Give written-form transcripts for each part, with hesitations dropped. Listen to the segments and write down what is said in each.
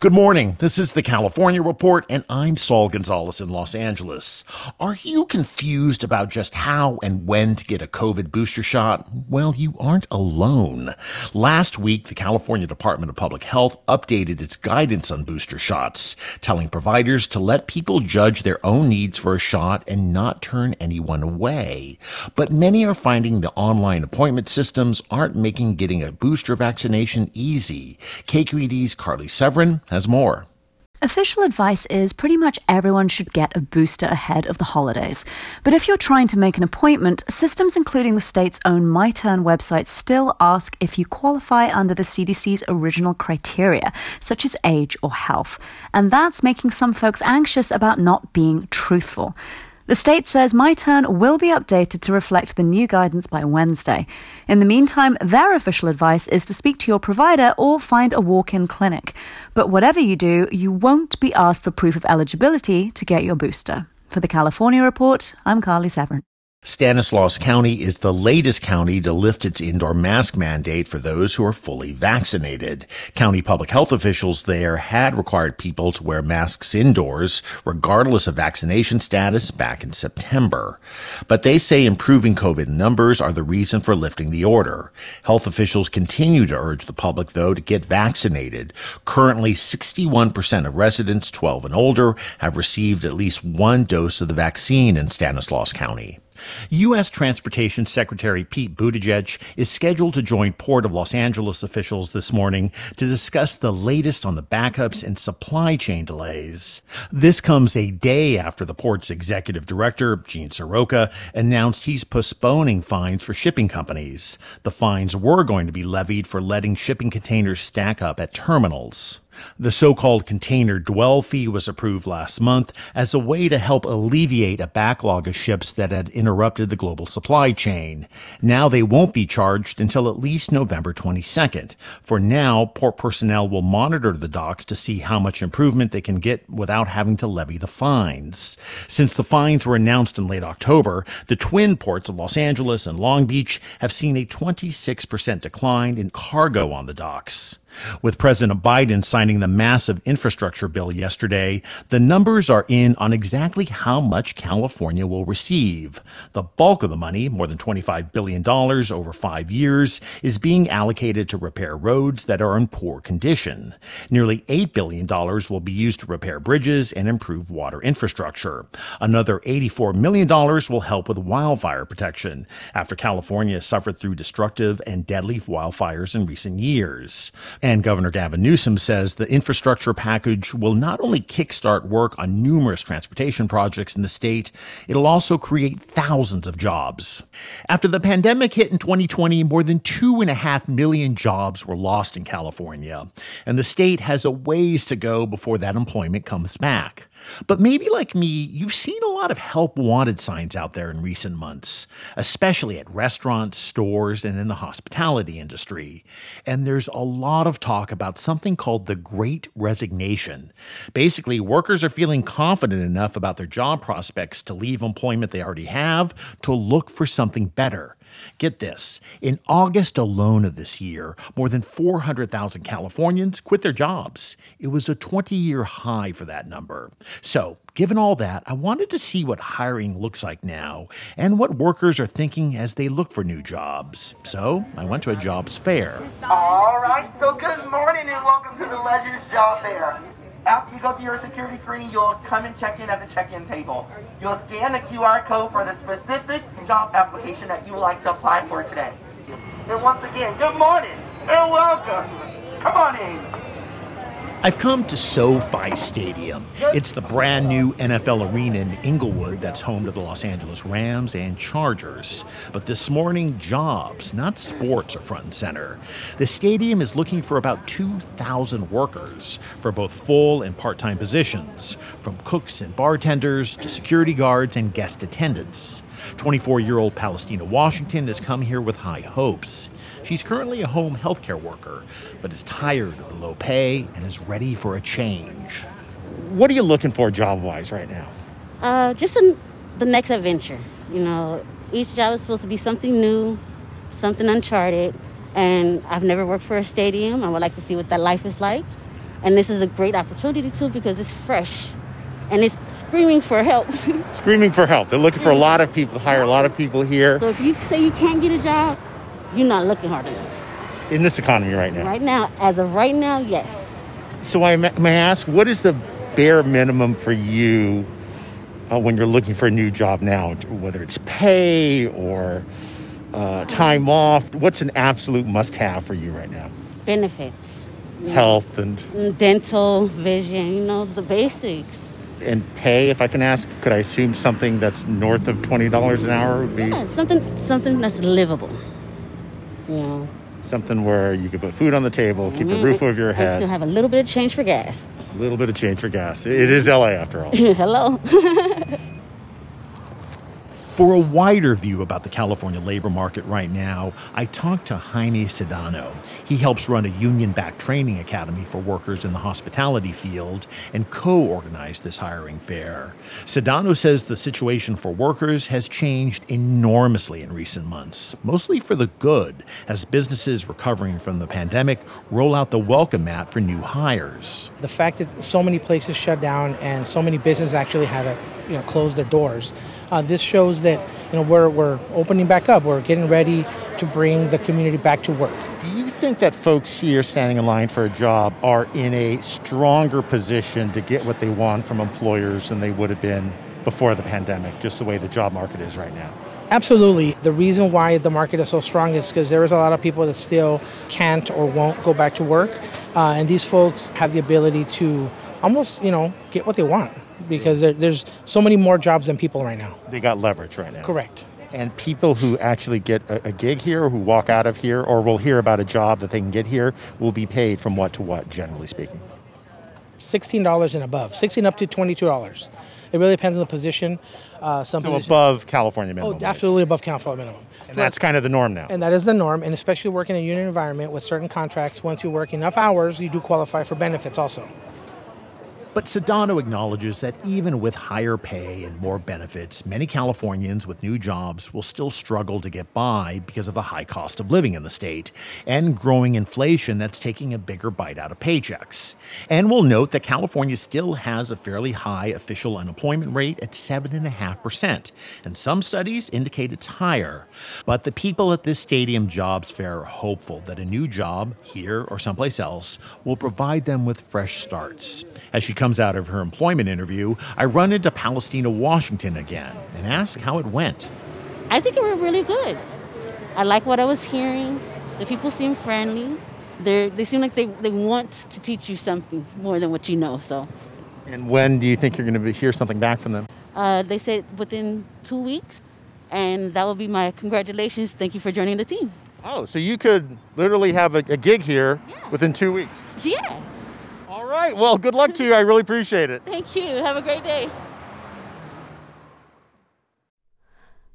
Good morning. This is the California Report, and I'm Saul Gonzalez in Los Angeles. Are you confused about just how and when to get a COVID booster shot? Well, you aren't alone. Last week, the California Department of Public Health updated its guidance on booster shots, telling providers to let people judge their own needs for a shot and not turn anyone away. But many are finding the online appointment systems aren't making getting a booster vaccination easy. KQED's Carly Severn has more. Official advice is pretty much everyone should get a booster ahead of the holidays. But if you're trying to make an appointment, systems including the state's own MyTurn website still ask if you qualify under the CDC's original criteria, such as age or health. And that's making some folks anxious about not being truthful. The state says MyTurn will be updated to reflect the new guidance by Wednesday. In the meantime, their official advice is to speak to your provider or find a walk-in clinic. But whatever you do, you won't be asked for proof of eligibility to get your booster. For the California Report, I'm Carly Severn. Stanislaus County is the latest county to lift its indoor mask mandate for those who are fully vaccinated. County public health officials there had required people to wear masks indoors, regardless of vaccination status, back in September. But they say improving COVID numbers are the reason for lifting the order. Health officials continue to urge the public, though, to get vaccinated. Currently, 61% of residents 12 and older have received at least one dose of the vaccine in Stanislaus County. U.S. Transportation Secretary Pete Buttigieg is scheduled to join Port of Los Angeles officials this morning to discuss the latest on the backups and supply chain delays. This comes a day after the port's executive director, Gene Soroka, announced he's postponing fines for shipping companies. The fines were going to be levied for letting shipping containers stack up at terminals. The so-called container dwell fee was approved last month as a way to help alleviate a backlog of ships that had interrupted the global supply chain. Now they won't be charged until at least November 22nd. For now, port personnel will monitor the docks to see how much improvement they can get without having to levy the fines. Since the fines were announced in late October, the twin ports of Los Angeles and Long Beach have seen a 26% decline in cargo on the docks. With President Biden signing the massive infrastructure bill yesterday, the numbers are in on exactly how much California will receive. The bulk of the money, more than $25 billion over 5 years, is being allocated to repair roads that are in poor condition. Nearly $8 billion will be used to repair bridges and improve water infrastructure. Another $84 million will help with wildfire protection, after California suffered through destructive and deadly wildfires in recent years. And Governor Gavin Newsom says the infrastructure package will not only kickstart work on numerous transportation projects in the state, it'll also create thousands of jobs. After the pandemic hit in 2020, more than 2.5 million jobs were lost in California. And the state has a ways to go before that employment comes back. But maybe like me, you've seen a lot of help wanted signs out there in recent months, especially at restaurants, stores, and in the hospitality industry. And there's a lot of talk about something called the Great Resignation. Basically, workers are feeling confident enough about their job prospects to leave employment they already have to look for something better. Get this, in August alone of this year, more than 400,000 Californians quit their jobs. It was a 20-year high for that number. So, given all that, I wanted to see what hiring looks like now and what workers are thinking as they look for new jobs. So, I went to a jobs fair. All right, so good morning and welcome to the Legends Job Fair. After you go through your security screening, you'll come and check in at the check-in table. You'll scan the QR code for the specific job application that you would like to apply for today. And once again, good morning and welcome. Come on in. I've come to SoFi Stadium. It's the brand new NFL arena in Inglewood that's home to the Los Angeles Rams and Chargers. But this morning, jobs, not sports, are front and center. The stadium is looking for about 2,000 workers for both full and part-time positions, from cooks and bartenders to security guards and guest attendants. 24-year-old Palestina Washington has come here with high hopes. She's currently a home healthcare worker, but is tired of the low pay and is ready for a change. What are you looking for job-wise right now? Just the next adventure. You know, each job is supposed to be something new, something uncharted, and I've never worked for a stadium. I would like to see what that life is like. And this is a great opportunity, too, because it's fresh. And it's screaming for help. Screaming for help. They're looking for a lot of people, hire a lot of people here. So if you say you can't get a job, you're not looking hard enough. In this economy right now? Right now. As of right now, yes. So I may ask, what is the bare minimum for you when you're looking for a new job now, whether it's pay or time off? What's an absolute must-have for you right now? Benefits. You know, health and... dental, vision, you know, the basics. And pay, if I can ask, could I assume something that's north of $20 an hour would be? Yeah, something that's livable. Yeah. Something where you could put food on the table, keep a roof over your head. I still have a little bit of change for gas. A little bit of change for gas. It is LA after all. Hello. For a wider view about the California labor market right now, I talked to Jaime Sedano. He helps run a union-backed training academy for workers in the hospitality field and co-organized this hiring fair. Sedano says the situation for workers has changed enormously in recent months, mostly for the good, as businesses recovering from the pandemic roll out the welcome mat for new hires. The fact that so many places shut down and so many businesses actually had to close their doors. This shows that we're opening back up. We're getting ready to bring the community back to work. Do you think that folks here standing in line for a job are in a stronger position to get what they want from employers than they would have been before the pandemic, just the way the job market is right now? Absolutely. The reason why the market is so strong is because there is a lot of people that still can't or won't go back to work. And these folks have the ability to almost, get what they want. Because there's so many more jobs than people right now. They got leverage right now. Correct. And people who actually get a gig here, or who walk out of here, or will hear about a job that they can get here, will be paid from what to what, generally speaking? $16 and above. 16 up to $22. It really depends on the position. Some position, above California minimum. Oh, absolutely above California minimum. And that's kind of the norm now. And that is the norm, and especially working in a union environment with certain contracts, once you work enough hours, you do qualify for benefits also. But Sedano acknowledges that even with higher pay and more benefits, many Californians with new jobs will still struggle to get by because of the high cost of living in the state and growing inflation that's taking a bigger bite out of paychecks. And we'll note that California still has a fairly high official unemployment rate at 7.5%, and some studies indicate it's higher. But the people at this stadium jobs fair are hopeful that a new job, here or someplace else, will provide them with fresh starts. As she comes out of her employment interview, I run into Palestina Washington again and ask how it went. I think it went really good. I like what I was hearing. The people seem friendly. They seem like they want to teach you something more than what you know. So. And when do you think you're going to hear something back from them? They said within 2 weeks, and that will be my congratulations. Thank you for joining the team. Oh, so you could literally have a gig here within 2 weeks. Yeah. All right. Well, good luck to you. I really appreciate it. Thank you. Have a great day.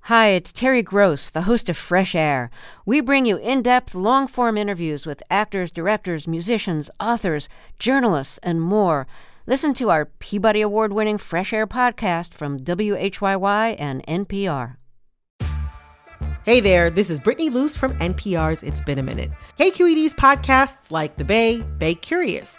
Hi, it's Terry Gross, the host of Fresh Air. We bring you in-depth, long-form interviews with actors, directors, musicians, authors, journalists, and more. Listen to our Peabody Award-winning Fresh Air podcast from WHYY and NPR. Hey there, this is Brittany Luce from NPR's It's Been a Minute. KQED's podcasts like The Bay, Bay Curious,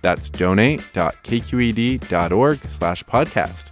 That's donate.kqed.org/podcast.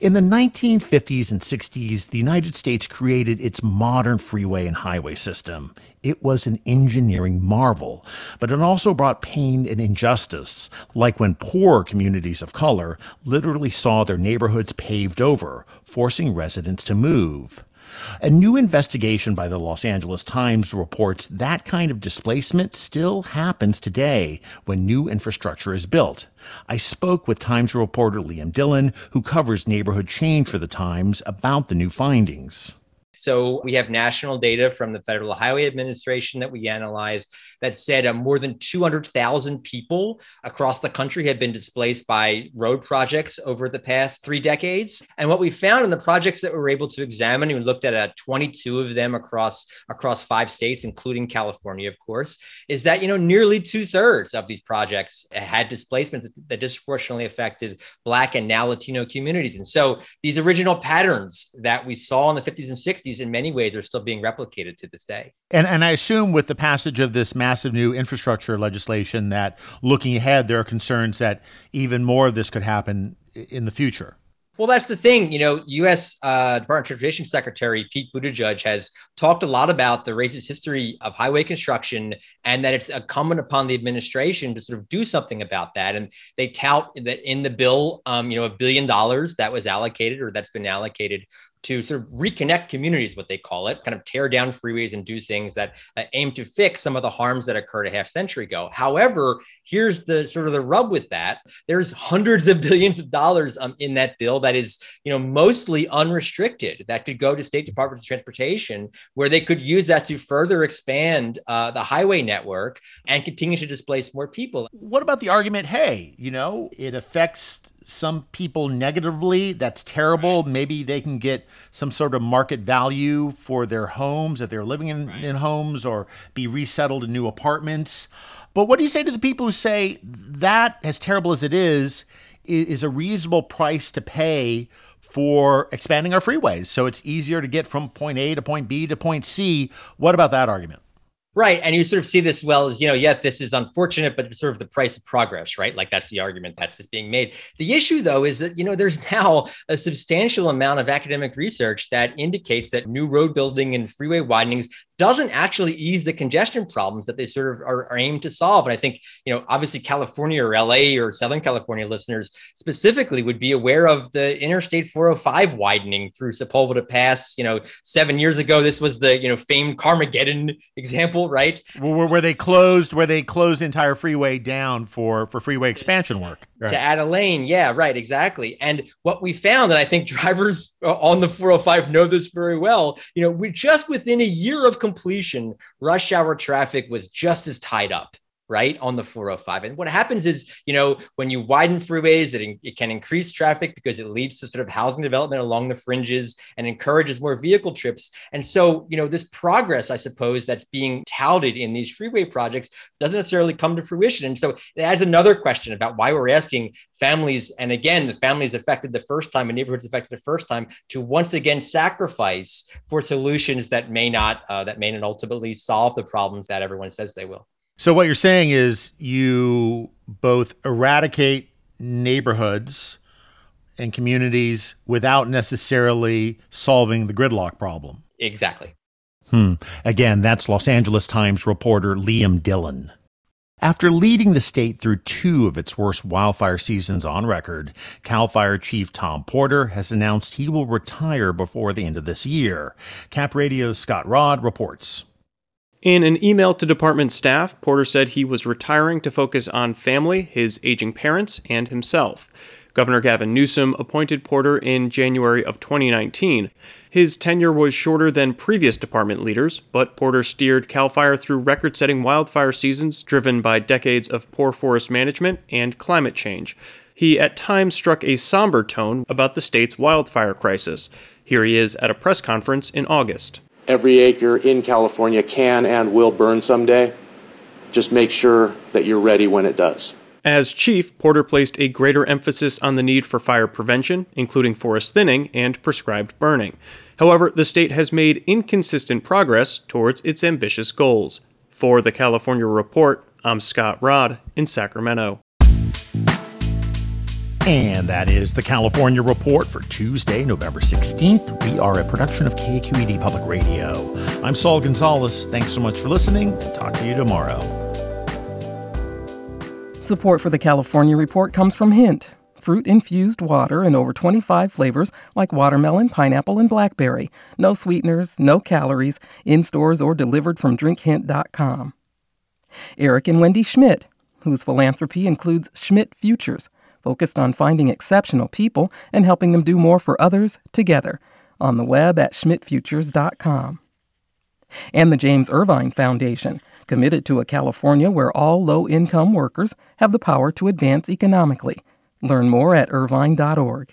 In the 1950s and 60s, the United States created its modern freeway and highway system. It was an engineering marvel, but it also brought pain and injustice, like when poor communities of color literally saw their neighborhoods paved over, forcing residents to move. A new investigation by the Los Angeles Times reports that kind of displacement still happens today when new infrastructure is built. I spoke with Times reporter Liam Dillon, who covers neighborhood change for the Times, about the new findings. So we have national data from the Federal Highway Administration that we analyzed that said more than 200,000 people across the country had been displaced by road projects over the past 3 decades. And what we found in the projects that we were able to examine, and we looked at 22 of them across 5 states, including California, of course, is that, nearly 2/3 of these projects had displacements that disproportionately affected Black and now Latino communities. And so these original patterns that we saw in the 50s and 60s in many ways are still being replicated to this day. And I assume with the passage of this massive new infrastructure legislation that looking ahead, there are concerns that even more of this could happen in the future. Well, that's the thing. U.S. Department of Transportation Secretary Pete Buttigieg has talked a lot about the racist history of highway construction and that it's incumbent upon the administration to sort of do something about that. And they tout that in the bill, $1 billion that was allocated or that's been allocated to sort of reconnect communities, what they call it, kind of tear down freeways and do things that aim to fix some of the harms that occurred a half century ago. However, here's the sort of the rub with that. There's hundreds of billions of dollars in that bill that is, mostly unrestricted that could go to state departments of transportation where they could use that to further expand the highway network and continue to displace more people. What about the argument, hey, it affects some people negatively, that's terrible. Right. Maybe they can get some sort of market value for their homes if they're living in homes or be resettled in new apartments. But what do you say to the people who say that, as terrible as it is a reasonable price to pay for expanding our freeways? So it's easier to get from point A to point B to point C. What about that argument? Right. And you sort of see this, well, as, this is unfortunate, but it's sort of the price of progress, right? Like that's the argument that's being made. The issue, though, is that, there's now a substantial amount of academic research that indicates that new road building and freeway widenings doesn't actually ease the congestion problems that they sort of are aimed to solve. And I think, obviously California or LA or Southern California listeners specifically would be aware of the Interstate 405 widening through Sepulveda Pass. 7 years ago, this was the, famed Carmageddon example. Right. Where they closed the entire freeway down for freeway expansion work. Right. To add a lane. Yeah, right. Exactly. And what we found, and I think drivers on the 405 know this very well, we're just within a year of completion, rush hour traffic was just as tied up. Right on the 405. And what happens is, when you widen freeways, it can increase traffic because it leads to sort of housing development along the fringes and encourages more vehicle trips. And so, this progress, I suppose, that's being touted in these freeway projects doesn't necessarily come to fruition. And so it adds another question about why we're asking families, and again, the families affected the first time and neighborhoods affected the first time, to once again sacrifice for solutions that may not ultimately solve the problems that everyone says they will. So what you're saying is you both eradicate neighborhoods and communities without necessarily solving the gridlock problem. Exactly. Again, that's Los Angeles Times reporter Liam Dillon. After leading the state through 2 of its worst wildfire seasons on record, CalFire Chief Tom Porter has announced he will retire before the end of this year. Cap Radio's Scott Rodd reports. In an email to department staff, Porter said he was retiring to focus on family, his aging parents, and himself. Governor Gavin Newsom appointed Porter in January of 2019. His tenure was shorter than previous department leaders, but Porter steered CAL FIRE through record-setting wildfire seasons driven by decades of poor forest management and climate change. He at times struck a somber tone about the state's wildfire crisis. Here he is at a press conference in August. Every acre in California can and will burn someday. Just make sure that you're ready when it does. As chief, Porter placed a greater emphasis on the need for fire prevention, including forest thinning and prescribed burning. However, the state has made inconsistent progress towards its ambitious goals. For the California Report, I'm Scott Rodd in Sacramento. And that is the California Report for Tuesday, November 16th. We are a production of KQED Public Radio. I'm Saul Gonzalez. Thanks so much for listening. Talk to you tomorrow. Support for the California Report comes from Hint. Fruit-infused water in over 25 flavors like watermelon, pineapple, and blackberry. No sweeteners, no calories, in stores or delivered from drinkhint.com. Eric and Wendy Schmidt, whose philanthropy includes Schmidt Futures, focused on finding exceptional people and helping them do more for others together, on the web at schmidtfutures.com. And the James Irvine Foundation, committed to a California where all low-income workers have the power to advance economically. Learn more at irvine.org.